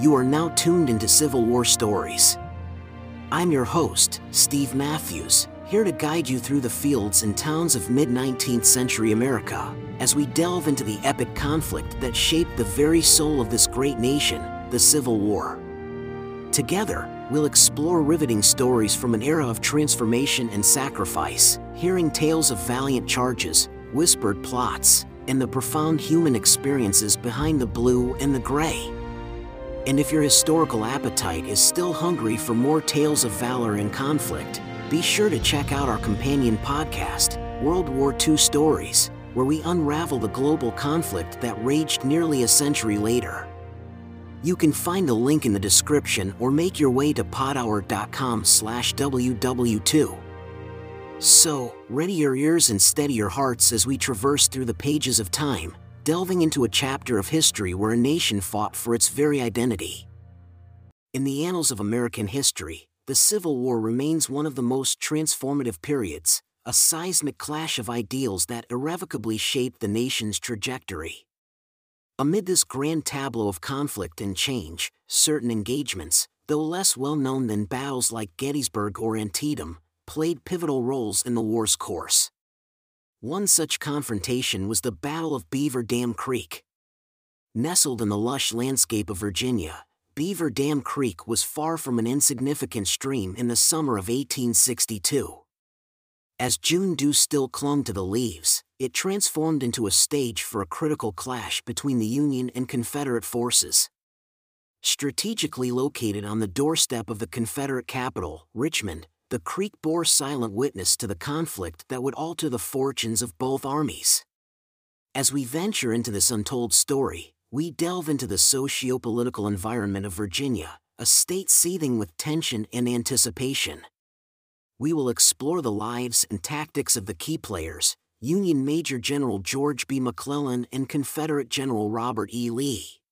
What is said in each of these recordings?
You are now tuned into Civil War Stories. I'm your host, Steve Matthews, here to guide you through the fields and towns of mid-19th century America, as we delve into the epic conflict that shaped the very soul of this great nation, the Civil War. Together, we'll explore riveting stories from an era of transformation and sacrifice, hearing tales of valiant charges, whispered plots, and the profound human experiences behind the blue and the gray. And if your historical appetite is still hungry for more tales of valor and conflict, be sure to check out our companion podcast, World War II Stories, where we unravel the global conflict that raged nearly a century later. You can find the link in the description or make your way to podhour.com/WW2. So, ready your ears and steady your hearts as we traverse through the pages of time, delving into a chapter of history where a nation fought for its very identity. In the annals of American history, the Civil War remains one of the most transformative periods, a seismic clash of ideals that irrevocably shaped the nation's trajectory. Amid this grand tableau of conflict and change, certain engagements, though less well-known than battles like Gettysburg or Antietam, played pivotal roles in the war's course. One such confrontation was the Battle of Beaver Dam Creek. Nestled in the lush landscape of Virginia, Beaver Dam Creek was far from an insignificant stream in the summer of 1862. As June dew still clung to the leaves, it transformed into a stage for a critical clash between the Union and Confederate forces. Strategically located on the doorstep of the Confederate capital, Richmond, the creek bore silent witness to the conflict that would alter the fortunes of both armies. As we venture into this untold story, we delve into the socio-political environment of Virginia, a state seething with tension and anticipation. We will explore the lives and tactics of the key players, Union Major General George B. McClellan and Confederate General Robert E. Lee.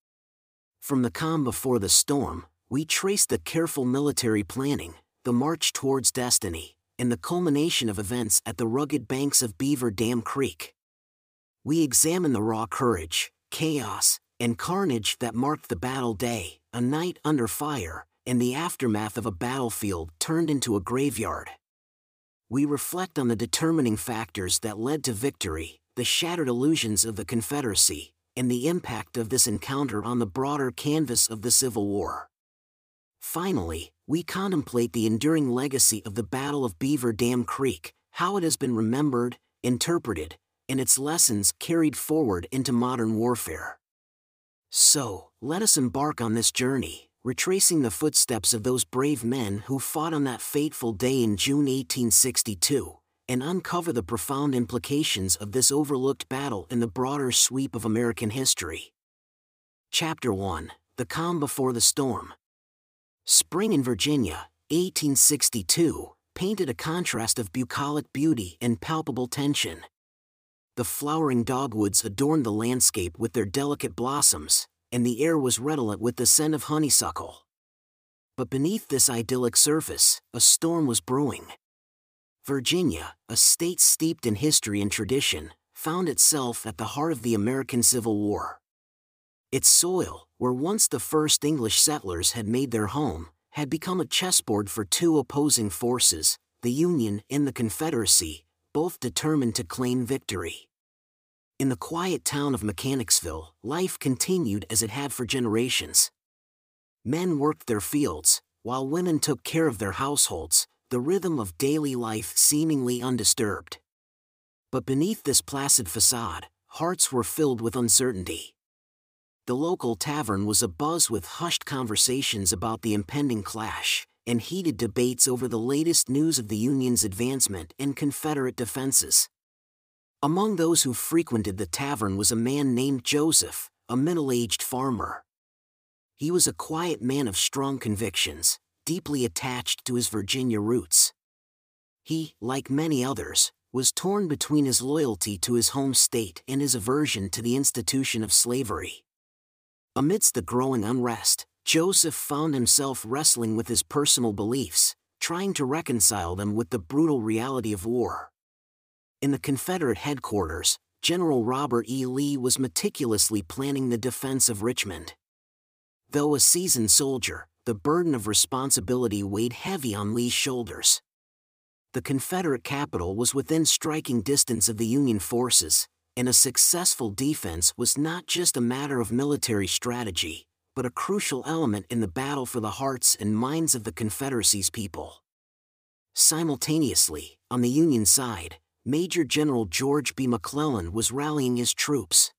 From the calm before the storm, we trace the careful military planning, the march towards destiny, and the culmination of events at the rugged banks of Beaver Dam Creek. We examine the raw courage, chaos, and carnage that marked the battle day, a night under fire, and the aftermath of a battlefield turned into a graveyard. We reflect on the determining factors that led to victory, the shattered illusions of the Confederacy, and the impact of this encounter on the broader canvas of the Civil War. Finally, we contemplate the enduring legacy of the Battle of Beaver Dam Creek, how it has been remembered, interpreted, and its lessons carried forward into modern warfare. So, let us embark on this journey, retracing the footsteps of those brave men who fought on that fateful day in June 1862, and uncover the profound implications of this overlooked battle in the broader sweep of American history. Chapter 1: The Calm Before the Storm. Spring in Virginia, 1862, painted a contrast of bucolic beauty and palpable tension. The flowering dogwoods adorned the landscape with their delicate blossoms, and the air was redolent with the scent of honeysuckle. But beneath this idyllic surface, a storm was brewing. Virginia, a state steeped in history and tradition, found itself at the heart of the American Civil War. Its soil, where once the first English settlers had made their home, had become a chessboard for two opposing forces, the Union and the Confederacy, both determined to claim victory. In the quiet town of Mechanicsville, life continued as it had for generations. Men worked their fields, while women took care of their households, the rhythm of daily life seemingly undisturbed. But beneath this placid facade, hearts were filled with uncertainty. The local tavern was abuzz with hushed conversations about the impending clash, and heated debates over the latest news of the Union's advancement and Confederate defenses. Among those who frequented the tavern was a man named Joseph, a middle-aged farmer. He was a quiet man of strong convictions, deeply attached to his Virginia roots. He, like many others, was torn between his loyalty to his home state and his aversion to the institution of slavery. Amidst the growing unrest, Joseph found himself wrestling with his personal beliefs, trying to reconcile them with the brutal reality of war. In the Confederate headquarters, General Robert E. Lee was meticulously planning the defense of Richmond. Though a seasoned soldier, the burden of responsibility weighed heavy on Lee's shoulders. The Confederate capital was within striking distance of the Union forces, and a successful defense was not just a matter of military strategy, but a crucial element in the battle for the hearts and minds of the Confederacy's people. Simultaneously, on the Union side, Major General George B. McClellan was rallying his troops.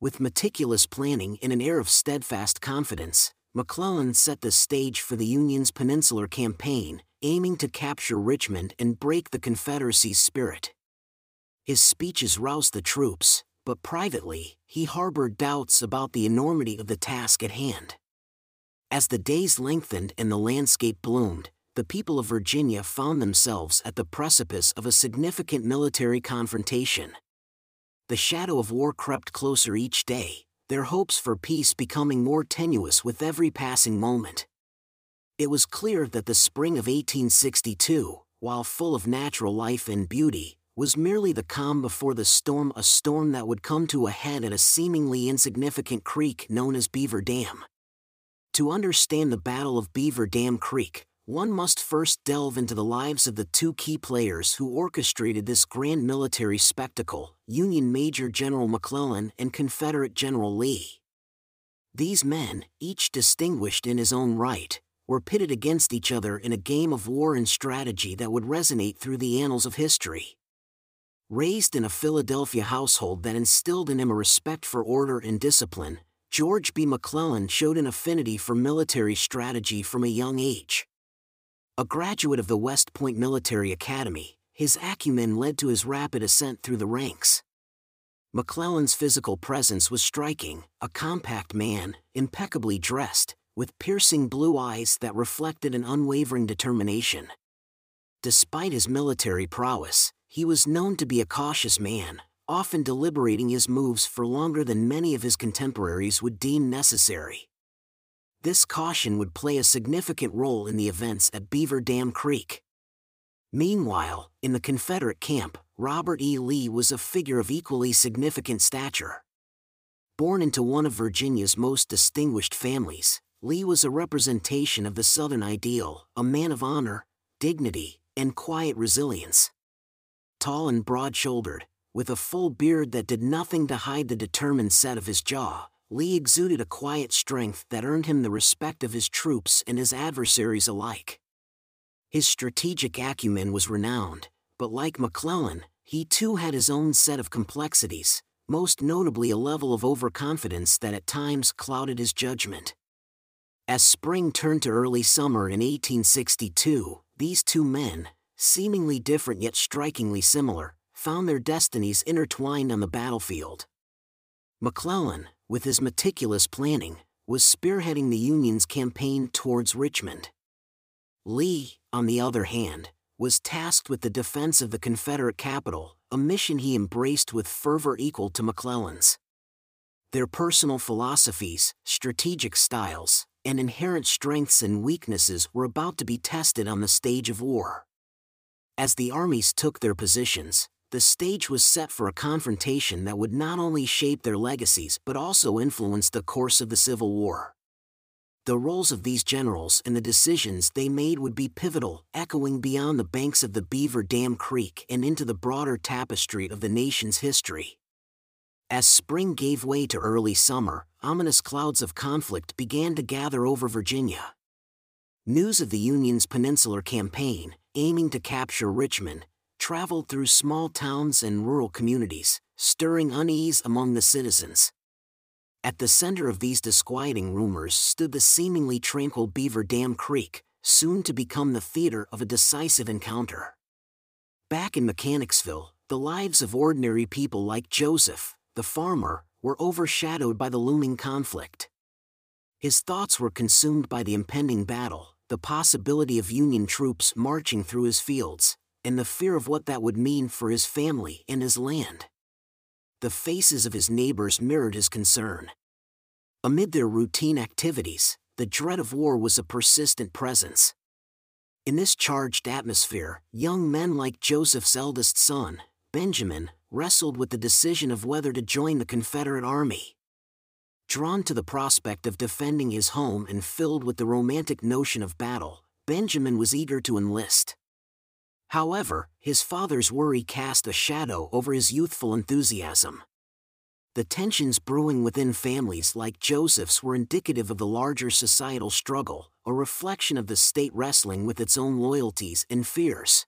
With meticulous planning and an air of steadfast confidence, McClellan set the stage for the Union's Peninsular Campaign, aiming to capture Richmond and break the Confederacy's spirit. His speeches roused the troops, but privately, he harbored doubts about the enormity of the task at hand. As the days lengthened and the landscape bloomed, the people of Virginia found themselves at the precipice of a significant military confrontation. The shadow of war crept closer each day, their hopes for peace becoming more tenuous with every passing moment. It was clear that the spring of 1862, while full of natural life and beauty, was merely the calm before the storm, a storm that would come to a head at a seemingly insignificant creek known as Beaver Dam. To understand the Battle of Beaver Dam Creek, one must first delve into the lives of the two key players who orchestrated this grand military spectacle, Union Major General McClellan and Confederate General Lee. These men, each distinguished in his own right, were pitted against each other in a game of war and strategy that would resonate through the annals of history. Raised in a Philadelphia household that instilled in him a respect for order and discipline, George B. McClellan showed an affinity for military strategy from a young age. A graduate of the West Point Military Academy, his acumen led to his rapid ascent through the ranks. McClellan's physical presence was striking, a compact man, impeccably dressed, with piercing blue eyes that reflected an unwavering determination. Despite his military prowess, he was known to be a cautious man, often deliberating his moves for longer than many of his contemporaries would deem necessary. This caution would play a significant role in the events at Beaver Dam Creek. Meanwhile, in the Confederate camp, Robert E. Lee was a figure of equally significant stature. Born into one of Virginia's most distinguished families, Lee was a representation of the Southern ideal, a man of honor, dignity, and quiet resilience. Tall and broad-shouldered, with a full beard that did nothing to hide the determined set of his jaw, Lee exuded a quiet strength that earned him the respect of his troops and his adversaries alike. His strategic acumen was renowned, but like McClellan, he too had his own set of complexities, most notably a level of overconfidence that at times clouded his judgment. As spring turned to early summer in 1862, these two men, seemingly different yet strikingly similar, found their destinies intertwined on the battlefield. McClellan, with his meticulous planning, was spearheading the Union's campaign towards Richmond. Lee, on the other hand, was tasked with the defense of the Confederate capital, a mission he embraced with fervor equal to McClellan's. Their personal philosophies, strategic styles, and inherent strengths and weaknesses were about to be tested on the stage of war. As the armies took their positions, the stage was set for a confrontation that would not only shape their legacies but also influence the course of the Civil War. The roles of these generals and the decisions they made would be pivotal, echoing beyond the banks of the Beaver Dam Creek and into the broader tapestry of the nation's history. As spring gave way to early summer, ominous clouds of conflict began to gather over Virginia. News of the Union's Peninsular Campaign, aiming to capture Richmond, traveled through small towns and rural communities, stirring unease among the citizens. At the center of these disquieting rumors stood the seemingly tranquil Beaver Dam Creek, soon to become the theater of a decisive encounter. Back in Mechanicsville, the lives of ordinary people like Joseph, the farmer, were overshadowed by the looming conflict. His thoughts were consumed by the impending battle, the possibility of Union troops marching through his fields, and the fear of what that would mean for his family and his land. The faces of his neighbors mirrored his concern. Amid their routine activities, the dread of war was a persistent presence. In this charged atmosphere, young men like Joseph's eldest son, Benjamin, wrestled with the decision of whether to join the Confederate Army. Drawn to the prospect of defending his home and filled with the romantic notion of battle, Benjamin was eager to enlist. However, his father's worry cast a shadow over his youthful enthusiasm. The tensions brewing within families like Joseph's were indicative of the larger societal struggle, a reflection of the state wrestling with its own loyalties and fears.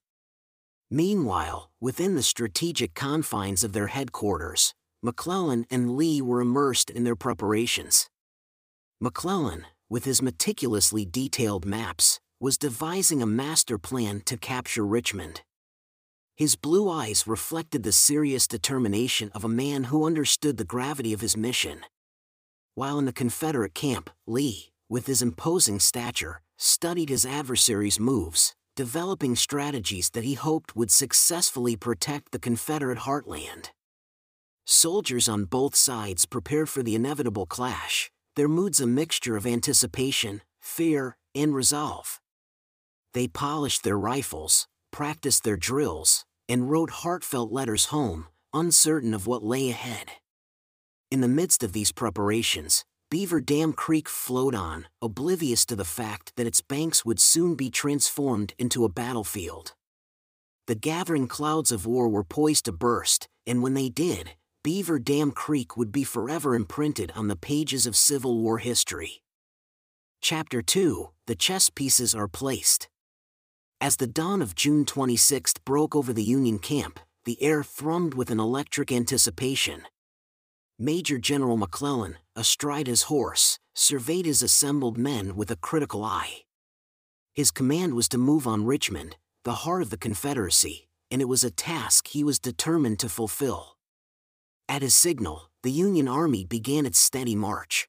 Meanwhile, within the strategic confines of their headquarters, McClellan and Lee were immersed in their preparations. McClellan, with his meticulously detailed maps, was devising a master plan to capture Richmond. His blue eyes reflected the serious determination of a man who understood the gravity of his mission. While in the Confederate camp, Lee, with his imposing stature, studied his adversary's moves, developing strategies that he hoped would successfully protect the Confederate heartland. Soldiers on both sides prepared for the inevitable clash, their moods a mixture of anticipation, fear, and resolve. They polished their rifles, practiced their drills, and wrote heartfelt letters home, uncertain of what lay ahead. In the midst of these preparations, Beaver Dam Creek flowed on, oblivious to the fact that its banks would soon be transformed into a battlefield. The gathering clouds of war were poised to burst, and when they did, Beaver Dam Creek would be forever imprinted on the pages of Civil War history. Chapter 2: The Chess Pieces Are Placed. As the dawn of June 26 broke over the Union camp, the air thrummed with an electric anticipation. Major General McClellan, astride his horse, surveyed his assembled men with a critical eye. His command was to move on Richmond, the heart of the Confederacy, and it was a task he was determined to fulfill. At his signal, the Union Army began its steady march.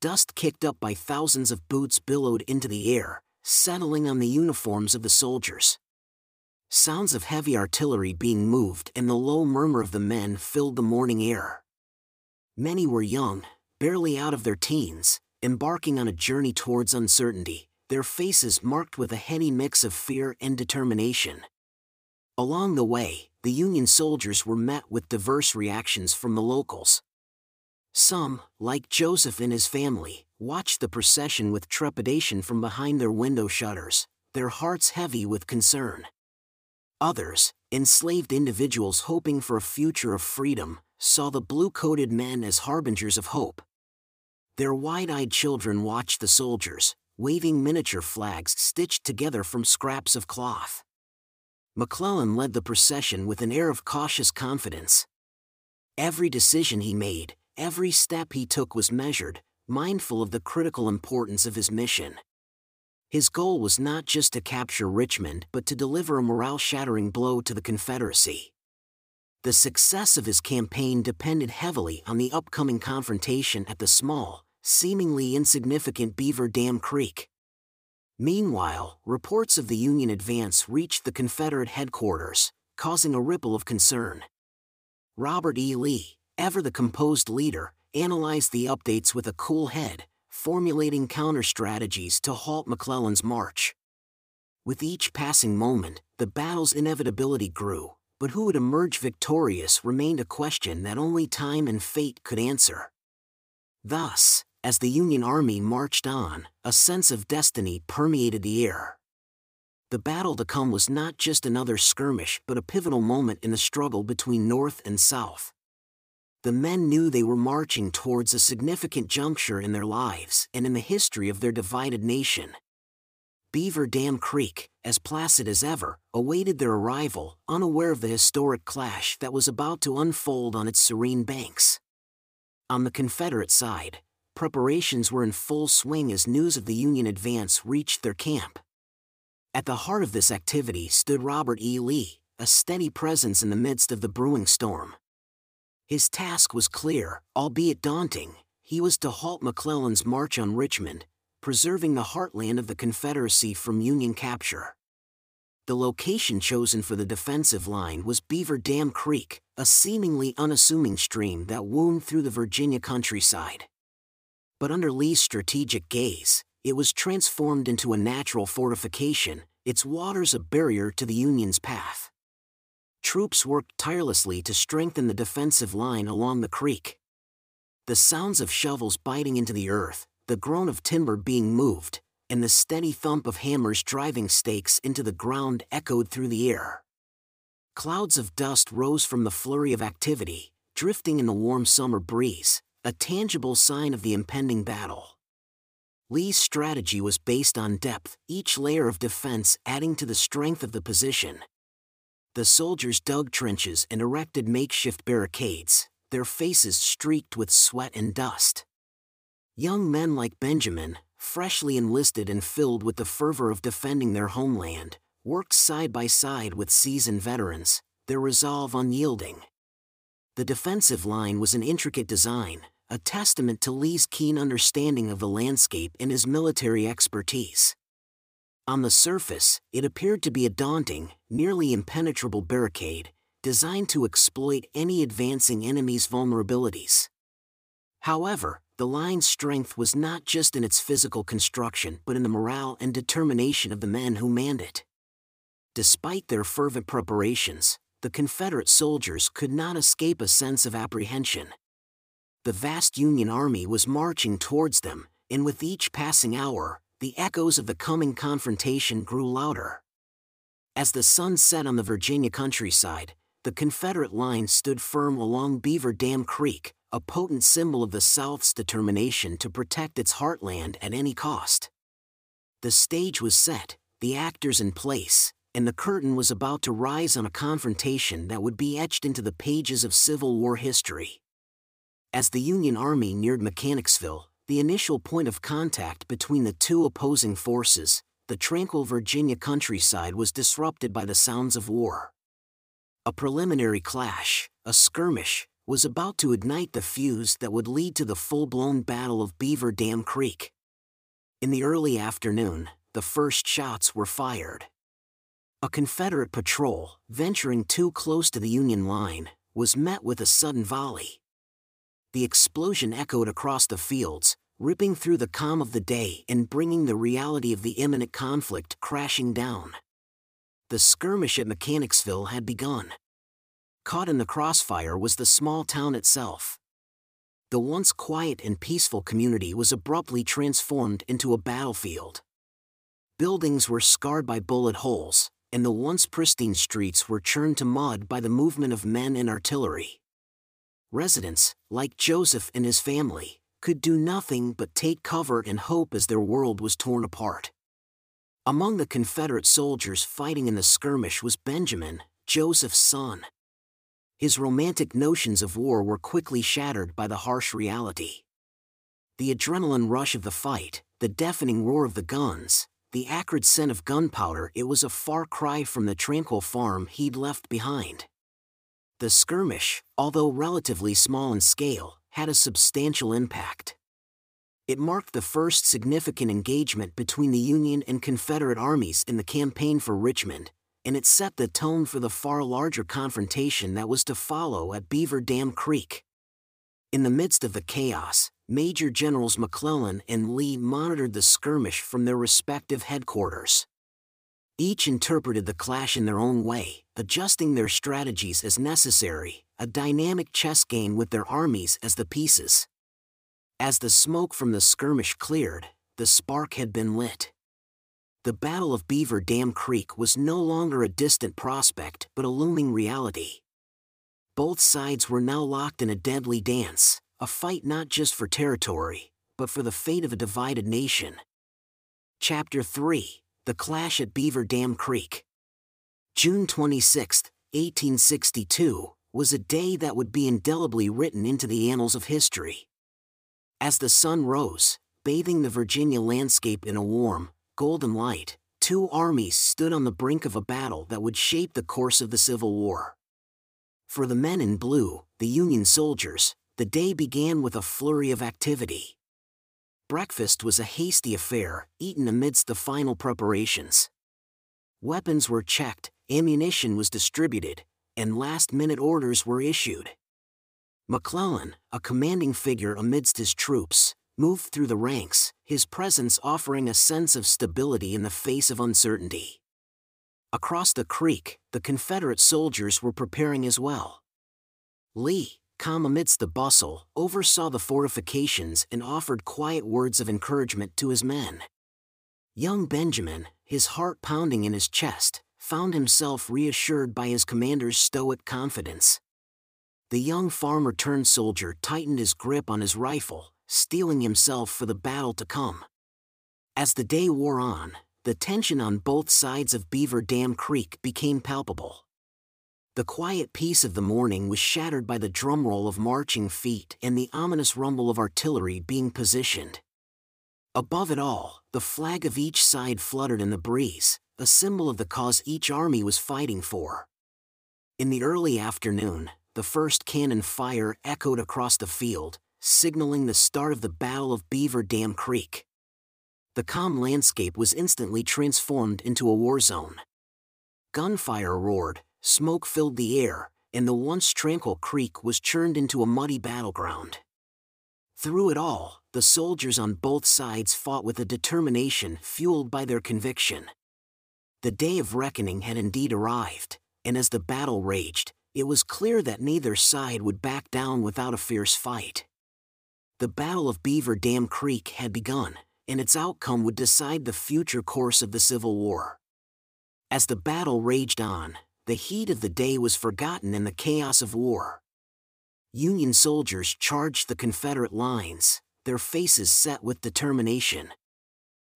Dust kicked up by thousands of boots billowed into the air, settling on the uniforms of the soldiers. Sounds of heavy artillery being moved and the low murmur of the men filled the morning air. Many were young, barely out of their teens, embarking on a journey towards uncertainty, their faces marked with a heady mix of fear and determination. Along the way, the Union soldiers were met with diverse reactions from the locals. Some, like Joseph and his family, watched the procession with trepidation from behind their window shutters, their hearts heavy with concern. Others, enslaved individuals hoping for a future of freedom, saw the blue-coated men as harbingers of hope. Their wide-eyed children watched the soldiers, waving miniature flags stitched together from scraps of cloth. McClellan led the procession with an air of cautious confidence. Every decision he made, every step he took was measured, mindful of the critical importance of his mission. His goal was not just to capture Richmond but to deliver a morale-shattering blow to the Confederacy. The success of his campaign depended heavily on the upcoming confrontation at the small, seemingly insignificant Beaver Dam Creek. Meanwhile, reports of the Union advance reached the Confederate headquarters, causing a ripple of concern. Robert E. Lee, ever the composed leader, analyzed the updates with a cool head, formulating counter-strategies to halt McClellan's march. With each passing moment, the battle's inevitability grew. But who would emerge victorious remained a question that only time and fate could answer. Thus, as the Union Army marched on, a sense of destiny permeated the air. The battle to come was not just another skirmish but a pivotal moment in the struggle between North and South. The men knew they were marching towards a significant juncture in their lives and in the history of their divided nation. Beaver Dam Creek, as placid as ever, awaited their arrival, unaware of the historic clash that was about to unfold on its serene banks. On the Confederate side, preparations were in full swing as news of the Union advance reached their camp. At the heart of this activity stood Robert E. Lee, a steady presence in the midst of the brewing storm. His task was clear, albeit daunting. He was to halt McClellan's march on Richmond, preserving the heartland of the Confederacy from Union capture. The location chosen for the defensive line was Beaver Dam Creek, a seemingly unassuming stream that wound through the Virginia countryside. But under Lee's strategic gaze, it was transformed into a natural fortification, its waters a barrier to the Union's path. Troops worked tirelessly to strengthen the defensive line along the creek. The sounds of shovels biting into the earth, the groan of timber being moved, and the steady thump of hammers driving stakes into the ground echoed through the air. Clouds of dust rose from the flurry of activity, drifting in the warm summer breeze, a tangible sign of the impending battle. Lee's strategy was based on depth, each layer of defense adding to the strength of the position. The soldiers dug trenches and erected makeshift barricades, their faces streaked with sweat and dust. Young men like Benjamin, freshly enlisted and filled with the fervor of defending their homeland, worked side by side with seasoned veterans, their resolve unyielding. The defensive line was an intricate design, a testament to Lee's keen understanding of the landscape and his military expertise. On the surface, it appeared to be a daunting, nearly impenetrable barricade, designed to exploit any advancing enemy's vulnerabilities. However, the line's strength was not just in its physical construction but in the morale and determination of the men who manned it. Despite their fervent preparations, the Confederate soldiers could not escape a sense of apprehension. The vast Union army was marching towards them, and with each passing hour, the echoes of the coming confrontation grew louder. As the sun set on the Virginia countryside, the Confederate line stood firm along Beaver Dam Creek, a potent symbol of the South's determination to protect its heartland at any cost. The stage was set, the actors in place, and the curtain was about to rise on a confrontation that would be etched into the pages of Civil War history. As the Union Army neared Mechanicsville, the initial point of contact between the two opposing forces, the tranquil Virginia countryside was disrupted by the sounds of war. A preliminary clash, a skirmish, was about to ignite the fuse that would lead to the full-blown Battle of Beaver Dam Creek. In the early afternoon, the first shots were fired. A Confederate patrol, venturing too close to the Union line, was met with a sudden volley. The explosion echoed across the fields, ripping through the calm of the day and bringing the reality of the imminent conflict crashing down. The skirmish at Mechanicsville had begun. Caught in the crossfire was the small town itself. The once quiet and peaceful community was abruptly transformed into a battlefield. Buildings were scarred by bullet holes, and the once pristine streets were churned to mud by the movement of men and artillery. Residents, like Joseph and his family, could do nothing but take cover and hope as their world was torn apart. Among the Confederate soldiers fighting in the skirmish was Benjamin, Joseph's son. His romantic notions of war were quickly shattered by the harsh reality. The adrenaline rush of the fight, the deafening roar of the guns, the acrid scent of gunpowder, it was a far cry from the tranquil farm he'd left behind. The skirmish, although relatively small in scale, had a substantial impact. It marked the first significant engagement between the Union and Confederate armies in the campaign for Richmond, and it set the tone for the far larger confrontation that was to follow at Beaver Dam Creek. In the midst of the chaos, Major Generals McClellan and Lee monitored the skirmish from their respective headquarters. Each interpreted the clash in their own way, adjusting their strategies as necessary, a dynamic chess game with their armies as the pieces. As the smoke from the skirmish cleared, the spark had been lit. The Battle of Beaver Dam Creek was no longer a distant prospect but a looming reality. Both sides were now locked in a deadly dance, a fight not just for territory, but for the fate of a divided nation. Chapter 3: The Clash at Beaver Dam Creek. June 26, 1862, was a day that would be indelibly written into the annals of history. As the sun rose, bathing the Virginia landscape in a warm, golden light, two armies stood on the brink of a battle that would shape the course of the Civil War. For the men in blue, the Union soldiers, the day began with a flurry of activity. Breakfast was a hasty affair, eaten amidst the final preparations. Weapons were checked, ammunition was distributed, and last-minute orders were issued. McClellan, a commanding figure amidst his troops, moved through the ranks, his presence offering a sense of stability in the face of uncertainty. Across the creek, the Confederate soldiers were preparing as well. Lee, calm amidst the bustle, oversaw the fortifications and offered quiet words of encouragement to his men. Young Benjamin, his heart pounding in his chest, found himself reassured by his commander's stoic confidence. The young farmer-turned-soldier tightened his grip on his rifle, steeling himself for the battle to come. As the day wore on, the tension on both sides of Beaver Dam Creek became palpable. The quiet peace of the morning was shattered by the drumroll of marching feet and the ominous rumble of artillery being positioned. Above it all, the flag of each side fluttered in the breeze, a symbol of the cause each army was fighting for. In the early afternoon, the first cannon fire echoed across the field, signaling the start of the Battle of Beaver Dam Creek. The calm landscape was instantly transformed into a war zone. Gunfire roared, smoke filled the air, and the once tranquil creek was churned into a muddy battleground. Through it all, the soldiers on both sides fought with a determination fueled by their conviction. The day of reckoning had indeed arrived, and as the battle raged, it was clear that neither side would back down without a fierce fight. The Battle of Beaver Dam Creek had begun, and its outcome would decide the future course of the Civil War. As the battle raged on, the heat of the day was forgotten in the chaos of war. Union soldiers charged the Confederate lines, their faces set with determination.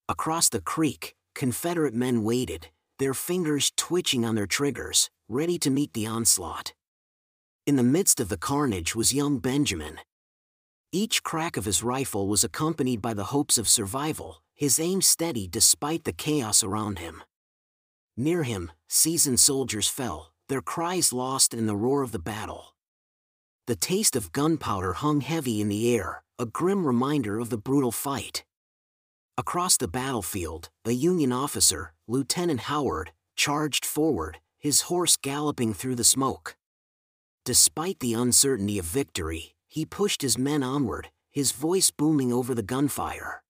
Across the creek, Confederate men waited, their fingers twitching on their triggers, ready to meet the onslaught. In the midst of the carnage was young Benjamin. Each crack of his rifle was accompanied by the hopes of survival, his aim steady despite the chaos around him. Near him, seasoned soldiers fell, their cries lost in the roar of the battle. The taste of gunpowder hung heavy in the air, a grim reminder of the brutal fight. Across the battlefield, a Union officer, Lieutenant Howard, charged forward, his horse galloping through the smoke. Despite the uncertainty of victory, he pushed his men onward, his voice booming over the gunfire.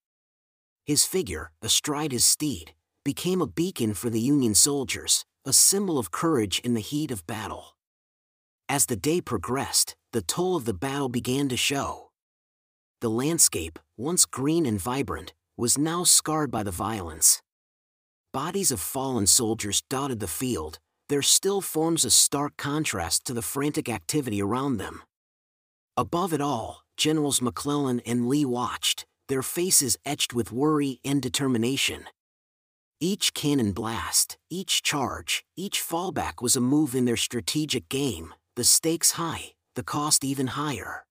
His figure, astride his steed, became a beacon for the Union soldiers, a symbol of courage in the heat of battle. As the day progressed, the toll of the battle began to show. The landscape, once green and vibrant, was now scarred by the violence. Bodies of fallen soldiers dotted the field, their still forms a stark contrast to the frantic activity around them. Above it all, Generals McClellan and Lee watched, their faces etched with worry and determination. Each cannon blast, each charge, each fallback was a move in their strategic game, the stakes high, the cost even higher.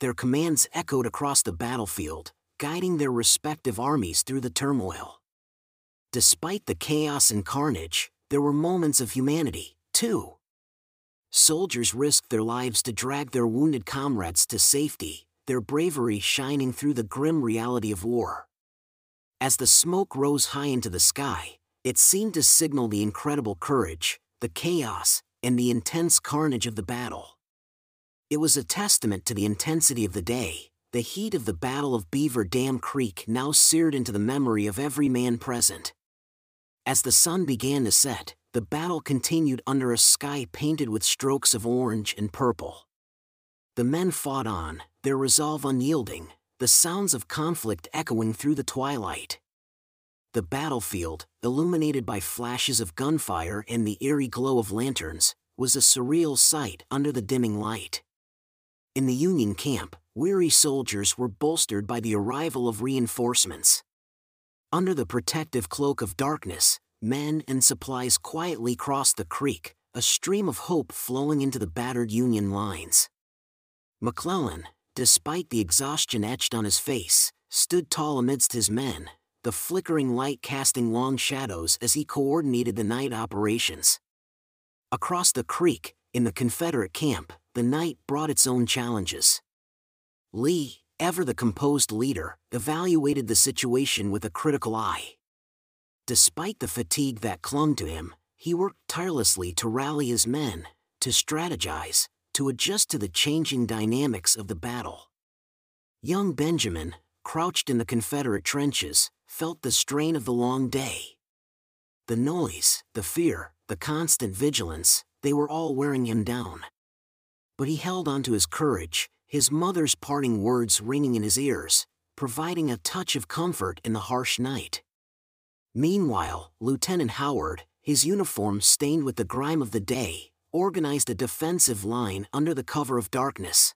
Their commands echoed across the battlefield, guiding their respective armies through the turmoil. Despite the chaos and carnage, there were moments of humanity, too. Soldiers risked their lives to drag their wounded comrades to safety, their bravery shining through the grim reality of war. As the smoke rose high into the sky, it seemed to signal the incredible courage, the chaos, and the intense carnage of the battle. It was a testament to the intensity of the day, the heat of the Battle of Beaver Dam Creek now seared into the memory of every man present. As the sun began to set, the battle continued under a sky painted with strokes of orange and purple. The men fought on, their resolve unyielding, the sounds of conflict echoing through the twilight. The battlefield, illuminated by flashes of gunfire and the eerie glow of lanterns, was a surreal sight under the dimming light. In the Union camp, weary soldiers were bolstered by the arrival of reinforcements. Under the protective cloak of darkness, men and supplies quietly crossed the creek, a stream of hope flowing into the battered Union lines. McClellan, despite the exhaustion etched on his face, stood tall amidst his men, the flickering light casting long shadows as he coordinated the night operations. Across the creek, in the Confederate camp, the night brought its own challenges. Lee, ever the composed leader, evaluated the situation with a critical eye. Despite the fatigue that clung to him, he worked tirelessly to rally his men, to strategize, to adjust to the changing dynamics of the battle. Young Benjamin, crouched in the Confederate trenches, felt the strain of the long day. The noise, the fear, the constant vigilance, they were all wearing him down. But he held onto his courage, his mother's parting words ringing in his ears, providing a touch of comfort in the harsh night. Meanwhile, Lieutenant Howard, his uniform stained with the grime of the day, organized a defensive line under the cover of darkness.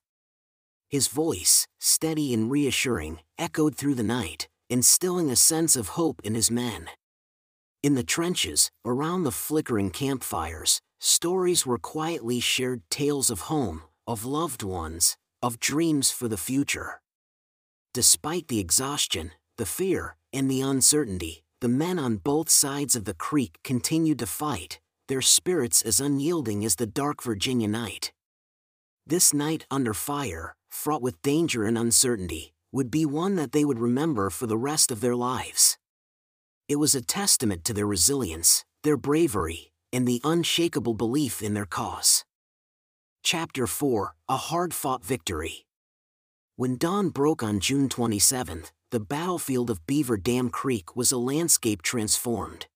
His voice, steady and reassuring, echoed through the night, instilling a sense of hope in his men. In the trenches, around the flickering campfires, stories were quietly shared, tales of home, of loved ones, of dreams for the future. Despite the exhaustion, the fear, and the uncertainty, the men on both sides of the creek continued to fight, their spirits as unyielding as the dark Virginia night. This night under fire, fraught with danger and uncertainty, would be one that they would remember for the rest of their lives. It was a testament to their resilience, their bravery, and the unshakable belief in their cause. Chapter 4: A Hard-Fought Victory. When dawn broke on June 27, the battlefield of Beaver Dam Creek was a landscape transformed.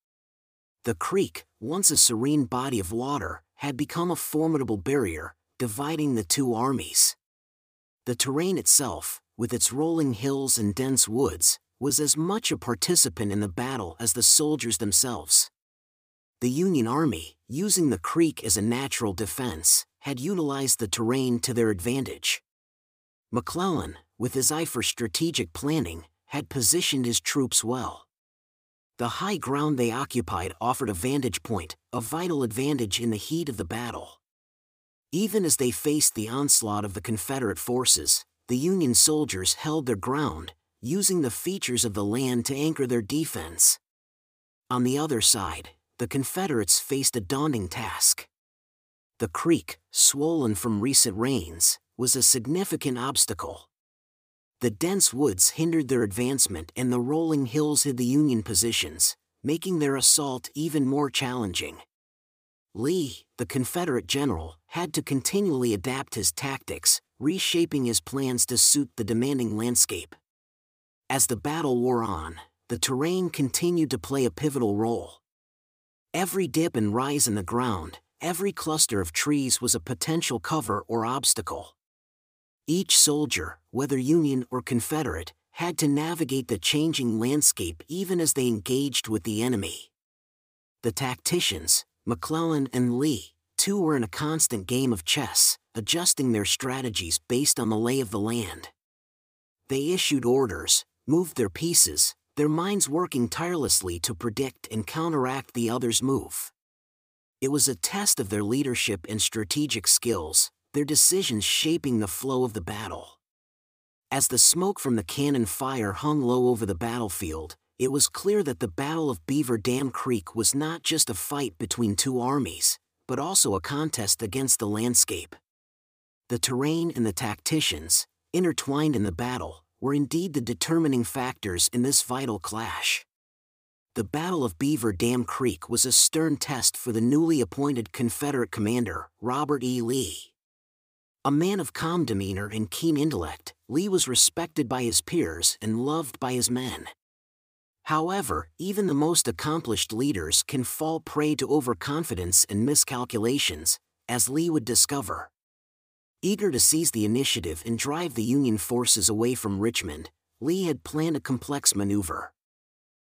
The creek, once a serene body of water, had become a formidable barrier, dividing the two armies. The terrain itself, with its rolling hills and dense woods, was as much a participant in the battle as the soldiers themselves. The Union Army, using the creek as a natural defense, had utilized the terrain to their advantage. McClellan, with his eye for strategic planning, had positioned his troops well. The high ground they occupied offered a vantage point, a vital advantage in the heat of the battle. Even as they faced the onslaught of the Confederate forces, the Union soldiers held their ground, using the features of the land to anchor their defense. On the other side, the Confederates faced a daunting task. The creek, swollen from recent rains, was a significant obstacle. The dense woods hindered their advancement and the rolling hills hid the Union positions, making their assault even more challenging. Lee, the Confederate general, had to continually adapt his tactics, reshaping his plans to suit the demanding landscape. As the battle wore on, the terrain continued to play a pivotal role. Every dip and rise in the ground, every cluster of trees was a potential cover or obstacle. Each soldier, whether Union or Confederate, had to navigate the changing landscape even as they engaged with the enemy. The tacticians, McClellan and Lee, too, were in a constant game of chess, adjusting their strategies based on the lay of the land. They issued orders, moved their pieces, their minds working tirelessly to predict and counteract the other's move. It was a test of their leadership and strategic skills, their decisions shaping the flow of the battle. As the smoke from the cannon fire hung low over the battlefield, it was clear that the Battle of Beaver Dam Creek was not just a fight between two armies, but also a contest against the landscape. The terrain and the tacticians, intertwined in the battle, were indeed the determining factors in this vital clash. The Battle of Beaver Dam Creek was a stern test for the newly appointed Confederate commander, Robert E. Lee. A man of calm demeanor and keen intellect, Lee was respected by his peers and loved by his men. However, even the most accomplished leaders can fall prey to overconfidence and miscalculations, as Lee would discover. Eager to seize the initiative and drive the Union forces away from Richmond, Lee had planned a complex maneuver.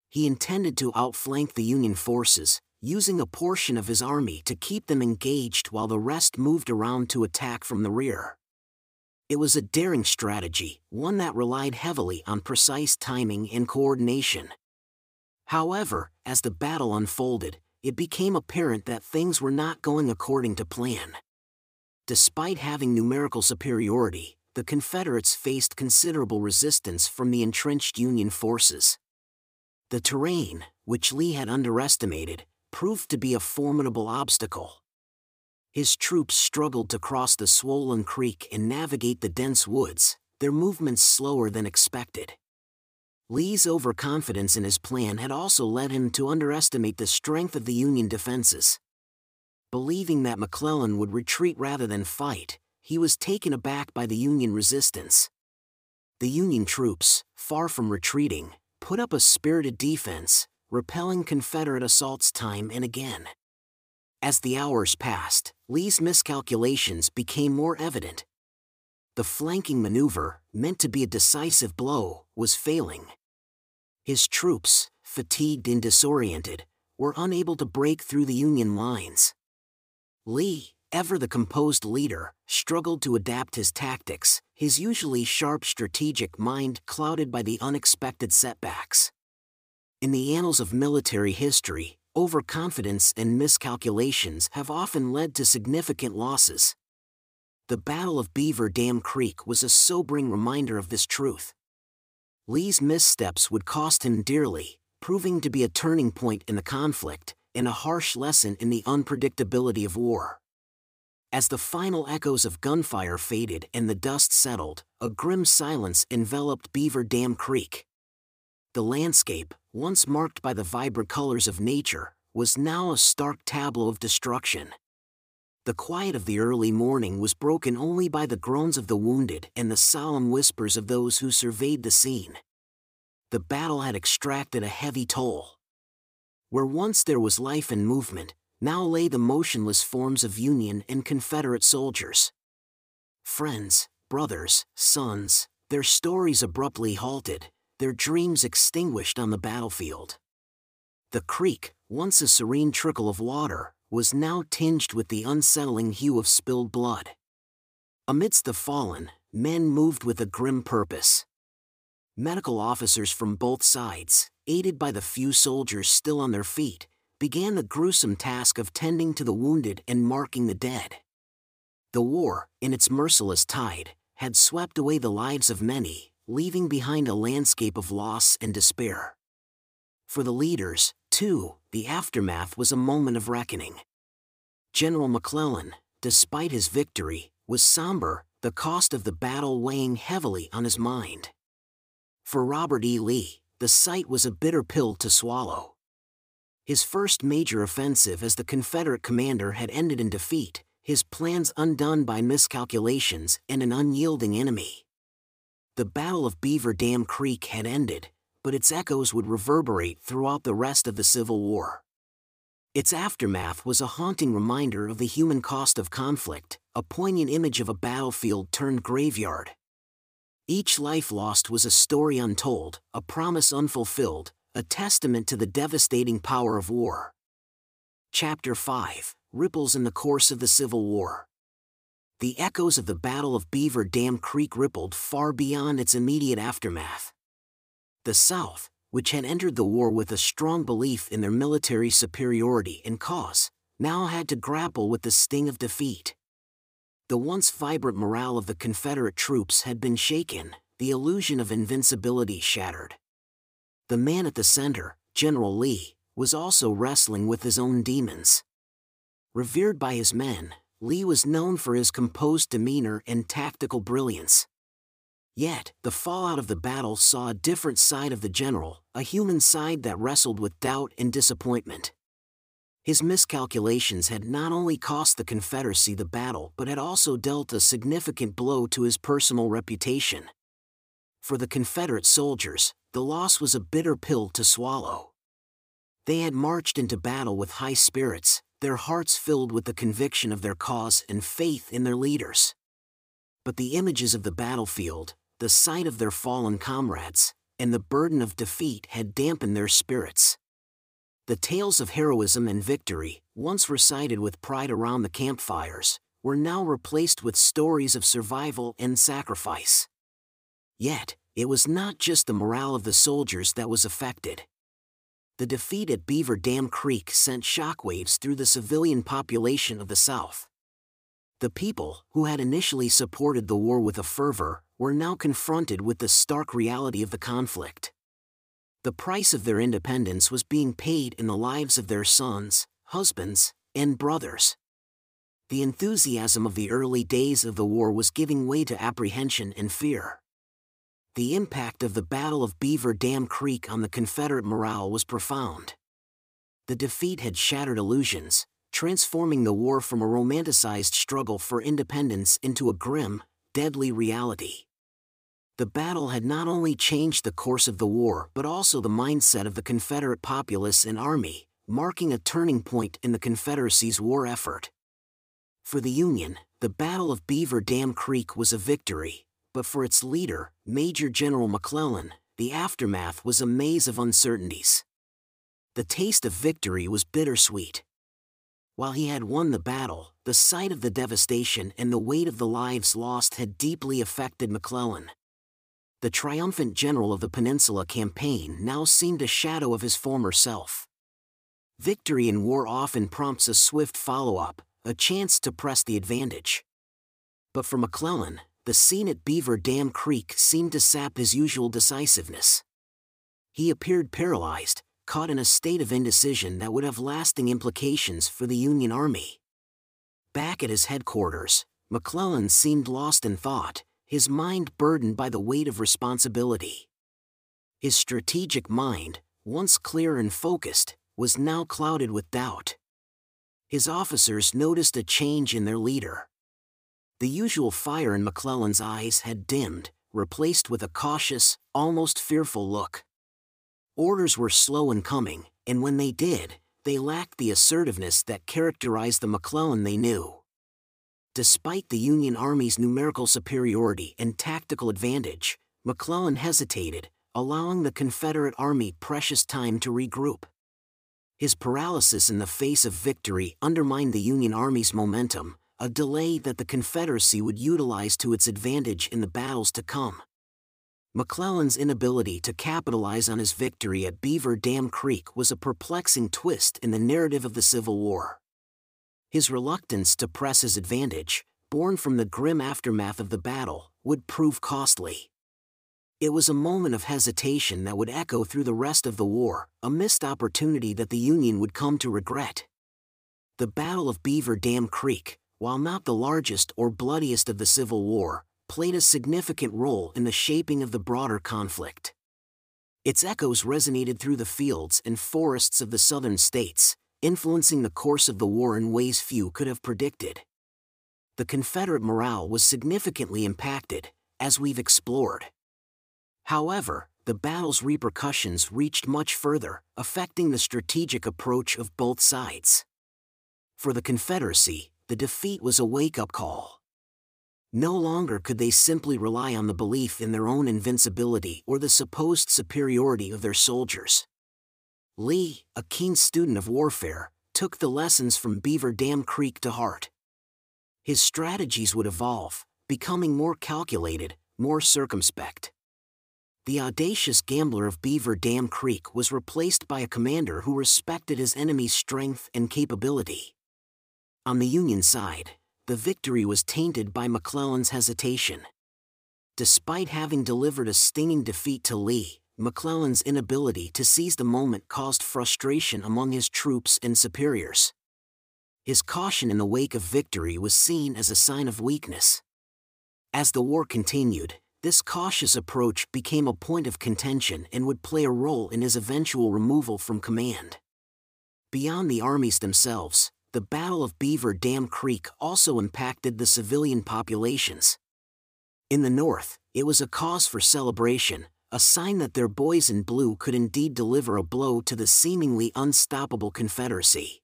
He intended to outflank the Union forces, using a portion of his army to keep them engaged while the rest moved around to attack from the rear. It was a daring strategy, one that relied heavily on precise timing and coordination. However, as the battle unfolded, it became apparent that things were not going according to plan. Despite having numerical superiority, the Confederates faced considerable resistance from the entrenched Union forces. The terrain, which Lee had underestimated, proved to be a formidable obstacle. His troops struggled to cross the swollen creek and navigate the dense woods, their movements slower than expected. Lee's overconfidence in his plan had also led him to underestimate the strength of the Union defenses. Believing that McClellan would retreat rather than fight, he was taken aback by the Union resistance. The Union troops, far from retreating, put up a spirited defense, repelling Confederate assaults time and again. As the hours passed, Lee's miscalculations became more evident. The flanking maneuver, meant to be a decisive blow, was failing. His troops, fatigued and disoriented, were unable to break through the Union lines. Lee, ever the composed leader, struggled to adapt his tactics, his usually sharp strategic mind clouded by the unexpected setbacks. In the annals of military history, overconfidence and miscalculations have often led to significant losses. The Battle of Beaver Dam Creek was a sobering reminder of this truth. Lee's missteps would cost him dearly, proving to be a turning point in the conflict and a harsh lesson in the unpredictability of war. As the final echoes of gunfire faded and the dust settled, a grim silence enveloped Beaver Dam Creek. The landscape, once marked by the vibrant colors of nature, was now a stark tableau of destruction. The quiet of the early morning was broken only by the groans of the wounded and the solemn whispers of those who surveyed the scene. The battle had extracted a heavy toll. Where once there was life and movement, now lay the motionless forms of Union and Confederate soldiers. Friends, brothers, sons, their stories abruptly halted, their dreams extinguished on the battlefield. The creek, once a serene trickle of water, was now tinged with the unsettling hue of spilled blood. Amidst the fallen, men moved with a grim purpose. Medical officers from both sides, aided by the few soldiers still on their feet, began the gruesome task of tending to the wounded and marking the dead. The war, in its merciless tide, had swept away the lives of many, leaving behind a landscape of loss and despair. For the leaders, too, the aftermath was a moment of reckoning. General McClellan, despite his victory, was somber, the cost of the battle weighing heavily on his mind. For Robert E. Lee, the sight was a bitter pill to swallow. His first major offensive as the Confederate commander had ended in defeat, his plans undone by miscalculations and an unyielding enemy. The Battle of Beaver Dam Creek had ended, but its echoes would reverberate throughout the rest of the Civil War. Its aftermath was a haunting reminder of the human cost of conflict, a poignant image of a battlefield turned graveyard. Each life lost was a story untold, a promise unfulfilled, a testament to the devastating power of war. Chapter 5: Ripples in the Course of the Civil War. The echoes of the Battle of Beaver Dam Creek rippled far beyond its immediate aftermath. The South, which had entered the war with a strong belief in their military superiority and cause, now had to grapple with the sting of defeat. The once vibrant morale of the Confederate troops had been shaken, the illusion of invincibility shattered. The man at the center, General Lee, was also wrestling with his own demons. Revered by his men, Lee was known for his composed demeanor and tactical brilliance. Yet, the fallout of the battle saw a different side of the general, a human side that wrestled with doubt and disappointment. His miscalculations had not only cost the Confederacy the battle but had also dealt a significant blow to his personal reputation. For the Confederate soldiers, the loss was a bitter pill to swallow. They had marched into battle with high spirits, their hearts filled with the conviction of their cause and faith in their leaders. But the images of the battlefield, the sight of their fallen comrades, and the burden of defeat had dampened their spirits. The tales of heroism and victory, once recited with pride around the campfires, were now replaced with stories of survival and sacrifice. Yet, it was not just the morale of the soldiers that was affected. The defeat at Beaver Dam Creek sent shockwaves through the civilian population of the South. The people, who had initially supported the war with a fervor, were now confronted with the stark reality of the conflict. The price of their independence was being paid in the lives of their sons, husbands, and brothers. The enthusiasm of the early days of the war was giving way to apprehension and fear. The impact of the Battle of Beaver Dam Creek on the Confederate morale was profound. The defeat had shattered illusions, transforming the war from a romanticized struggle for independence into a grim, deadly reality. The battle had not only changed the course of the war but also the mindset of the Confederate populace and army, marking a turning point in the Confederacy's war effort. For the Union, the Battle of Beaver Dam Creek was a victory, but for its leader, Major General McClellan, the aftermath was a maze of uncertainties. The taste of victory was bittersweet. While he had won the battle, the sight of the devastation and the weight of the lives lost had deeply affected McClellan. The triumphant general of the Peninsula Campaign now seemed a shadow of his former self. Victory in war often prompts a swift follow-up, a chance to press the advantage. But for McClellan, the scene at Beaver Dam Creek seemed to sap his usual decisiveness. He appeared paralyzed, caught in a state of indecision that would have lasting implications for the Union Army. Back at his headquarters, McClellan seemed lost in thought, his mind burdened by the weight of responsibility. His strategic mind, once clear and focused, was now clouded with doubt. His officers noticed a change in their leader. The usual fire in McClellan's eyes had dimmed, replaced with a cautious, almost fearful look. Orders were slow in coming, and when they did, they lacked the assertiveness that characterized the McClellan they knew. Despite the Union Army's numerical superiority and tactical advantage, McClellan hesitated, allowing the Confederate Army precious time to regroup. His paralysis in the face of victory undermined the Union Army's momentum, a delay that the Confederacy would utilize to its advantage in the battles to come. McClellan's inability to capitalize on his victory at Beaver Dam Creek was a perplexing twist in the narrative of the Civil War. His reluctance to press his advantage, born from the grim aftermath of the battle, would prove costly. It was a moment of hesitation that would echo through the rest of the war, a missed opportunity that the Union would come to regret. The Battle of Beaver Dam Creek, while not the largest or bloodiest of the Civil War, played a significant role in the shaping of the broader conflict. Its echoes resonated through the fields and forests of the southern states, influencing the course of the war in ways few could have predicted. The Confederate morale was significantly impacted, as we've explored. However, the battle's repercussions reached much further, affecting the strategic approach of both sides. For the Confederacy, the defeat was a wake-up call. No longer could they simply rely on the belief in their own invincibility or the supposed superiority of their soldiers. Lee, a keen student of warfare, took the lessons from Beaver Dam Creek to heart. His strategies would evolve, becoming more calculated, more circumspect. The audacious gambler of Beaver Dam Creek was replaced by a commander who respected his enemy's strength and capability. On the Union side, the victory was tainted by McClellan's hesitation. Despite having delivered a stinging defeat to Lee, McClellan's inability to seize the moment caused frustration among his troops and superiors. His caution in the wake of victory was seen as a sign of weakness. As the war continued, this cautious approach became a point of contention and would play a role in his eventual removal from command. Beyond the armies themselves, the Battle of Beaver Dam Creek also impacted the civilian populations. In the North, it was a cause for celebration, a sign that their boys in blue could indeed deliver a blow to the seemingly unstoppable Confederacy.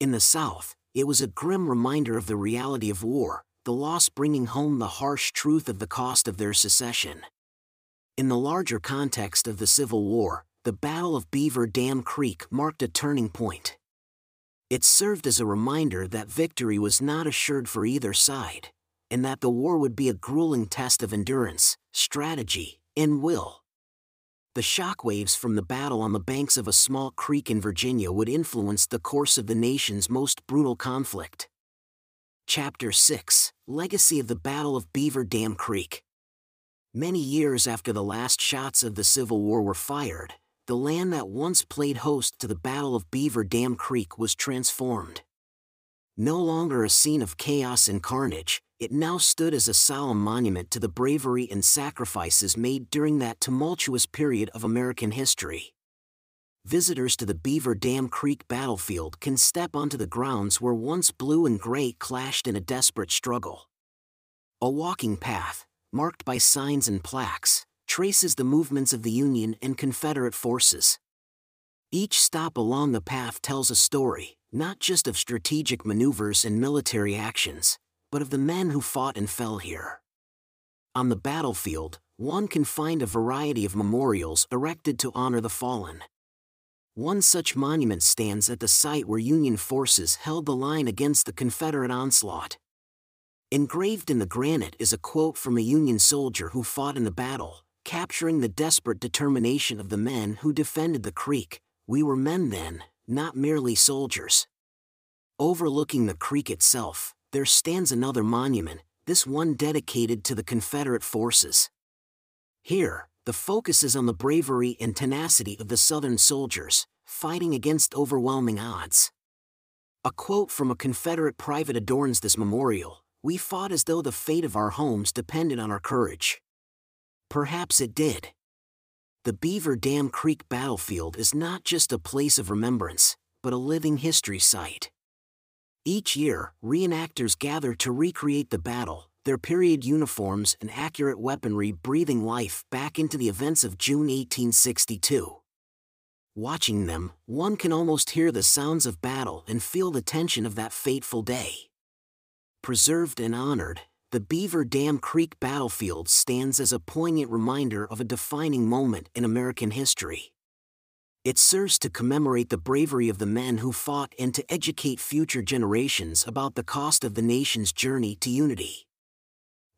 In the South, it was a grim reminder of the reality of war, the loss bringing home the harsh truth of the cost of their secession. In the larger context of the Civil War, the Battle of Beaver Dam Creek marked a turning point. It served as a reminder that victory was not assured for either side, and that the war would be a grueling test of endurance, strategy, and will. The shockwaves from the battle on the banks of a small creek in Virginia would influence the course of the nation's most brutal conflict. Chapter 6: Legacy of the Battle of Beaver Dam Creek. Many years after the last shots of the Civil War were fired, the land that once played host to the Battle of Beaver Dam Creek was transformed. No longer a scene of chaos and carnage, it now stood as a solemn monument to the bravery and sacrifices made during that tumultuous period of American history. Visitors to the Beaver Dam Creek battlefield can step onto the grounds where once blue and gray clashed in a desperate struggle. A walking path, marked by signs and plaques, traces the movements of the Union and Confederate forces. Each stop along the path tells a story, not just of strategic maneuvers and military actions, but of the men who fought and fell here. On the battlefield, one can find a variety of memorials erected to honor the fallen. One such monument stands at the site where Union forces held the line against the Confederate onslaught. Engraved in the granite is a quote from a Union soldier who fought in the battle, capturing the desperate determination of the men who defended the creek. "We were men then, not merely soldiers." Overlooking the creek itself, there stands another monument, this one dedicated to the Confederate forces. Here, the focus is on the bravery and tenacity of the Southern soldiers, fighting against overwhelming odds. A quote from a Confederate private adorns this memorial: "We fought as though the fate of our homes depended on our courage." Perhaps it did. The Beaver Dam Creek battlefield is not just a place of remembrance, but a living history site. Each year, reenactors gather to recreate the battle, their period uniforms and accurate weaponry breathing life back into the events of June 1862. Watching them, one can almost hear the sounds of battle and feel the tension of that fateful day. Preserved and honored, the Beaver Dam Creek battlefield stands as a poignant reminder of a defining moment in American history. It serves to commemorate the bravery of the men who fought and to educate future generations about the cost of the nation's journey to unity.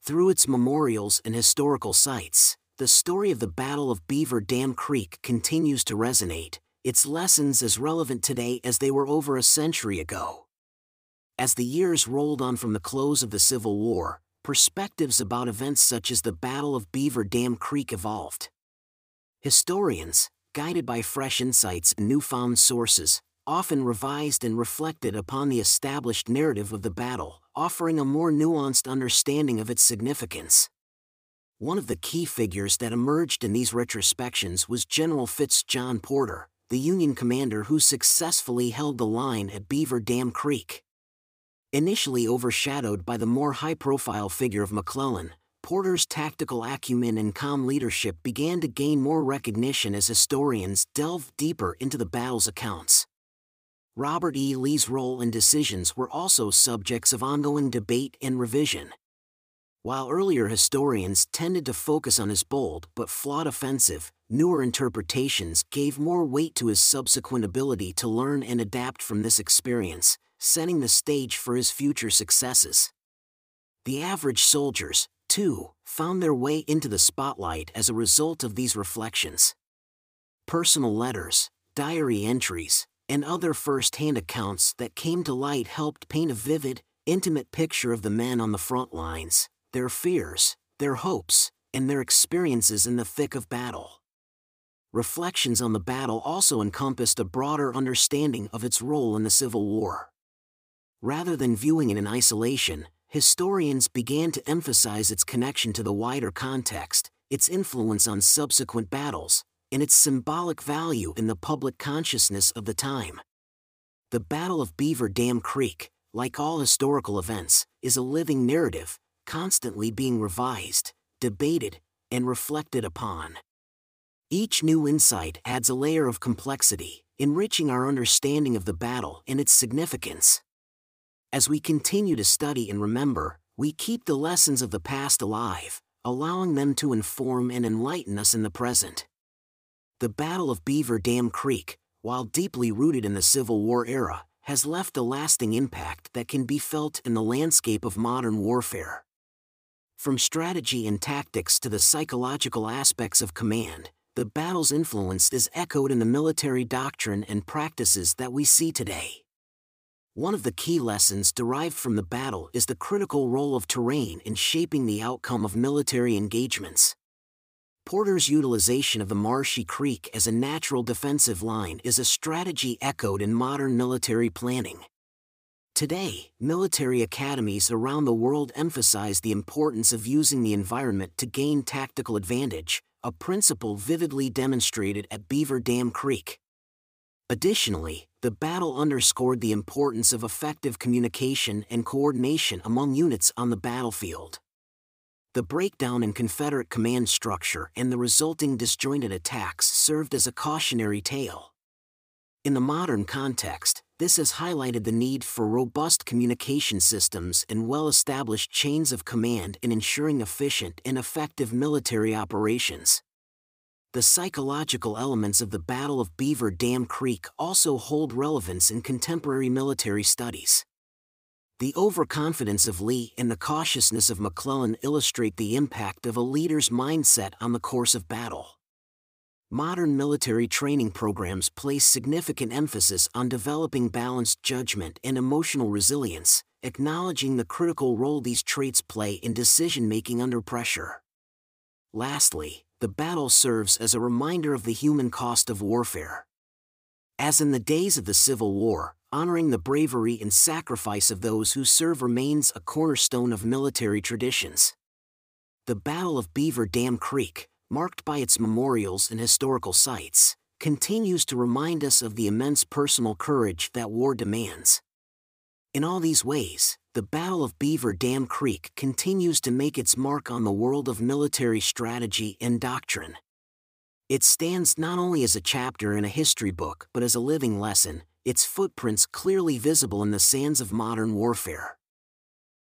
Through its memorials and historical sites, the story of the Battle of Beaver Dam Creek continues to resonate, its lessons as relevant today as they were over a century ago. As the years rolled on from the close of the Civil War, perspectives about events such as the Battle of Beaver Dam Creek evolved. Historians, guided by fresh insights and newfound sources, often revised and reflected upon the established narrative of the battle, offering a more nuanced understanding of its significance. One of the key figures that emerged in these retrospections was General Fitz John Porter, the Union commander who successfully held the line at Beaver Dam Creek. Initially overshadowed by the more high-profile figure of McClellan, Porter's tactical acumen and calm leadership began to gain more recognition as historians delved deeper into the battle's accounts. Robert E. Lee's role and decisions were also subjects of ongoing debate and revision. While earlier historians tended to focus on his bold but flawed offensive, newer interpretations gave more weight to his subsequent ability to learn and adapt from this experience, setting the stage for his future successes. The average soldiers, too, found their way into the spotlight as a result of these reflections. Personal letters, diary entries, and other first-hand accounts that came to light helped paint a vivid, intimate picture of the men on the front lines, their fears, their hopes, and their experiences in the thick of battle. Reflections on the battle also encompassed a broader understanding of its role in the Civil War. Rather than viewing it in isolation, historians began to emphasize its connection to the wider context, its influence on subsequent battles, and its symbolic value in the public consciousness of the time. The Battle of Beaver Dam Creek, like all historical events, is a living narrative, constantly being revised, debated, and reflected upon. Each new insight adds a layer of complexity, enriching our understanding of the battle and its significance. As we continue to study and remember, we keep the lessons of the past alive, allowing them to inform and enlighten us in the present. The Battle of Beaver Dam Creek, while deeply rooted in the Civil War era, has left a lasting impact that can be felt in the landscape of modern warfare. From strategy and tactics to the psychological aspects of command, the battle's influence is echoed in the military doctrine and practices that we see today. One of the key lessons derived from the battle is the critical role of terrain in shaping the outcome of military engagements. Porter's utilization of the marshy creek as a natural defensive line is a strategy echoed in modern military planning. Today, military academies around the world emphasize the importance of using the environment to gain tactical advantage, a principle vividly demonstrated at Beaver Dam Creek. Additionally, the battle underscored the importance of effective communication and coordination among units on the battlefield. The breakdown in Confederate command structure and the resulting disjointed attacks served as a cautionary tale. In the modern context, this has highlighted the need for robust communication systems and well-established chains of command in ensuring efficient and effective military operations. The psychological elements of the Battle of Beaver Dam Creek also hold relevance in contemporary military studies. The overconfidence of Lee and the cautiousness of McClellan illustrate the impact of a leader's mindset on the course of battle. Modern military training programs place significant emphasis on developing balanced judgment and emotional resilience, acknowledging the critical role these traits play in decision-making under pressure. Lastly, the battle serves as a reminder of the human cost of warfare. As in the days of the Civil War, honoring the bravery and sacrifice of those who serve remains a cornerstone of military traditions. The Battle of Beaver Dam Creek, marked by its memorials and historical sites, continues to remind us of the immense personal courage that war demands. In all these ways, the Battle of Beaver Dam Creek continues to make its mark on the world of military strategy and doctrine. It stands not only as a chapter in a history book but as a living lesson, its footprints clearly visible in the sands of modern warfare.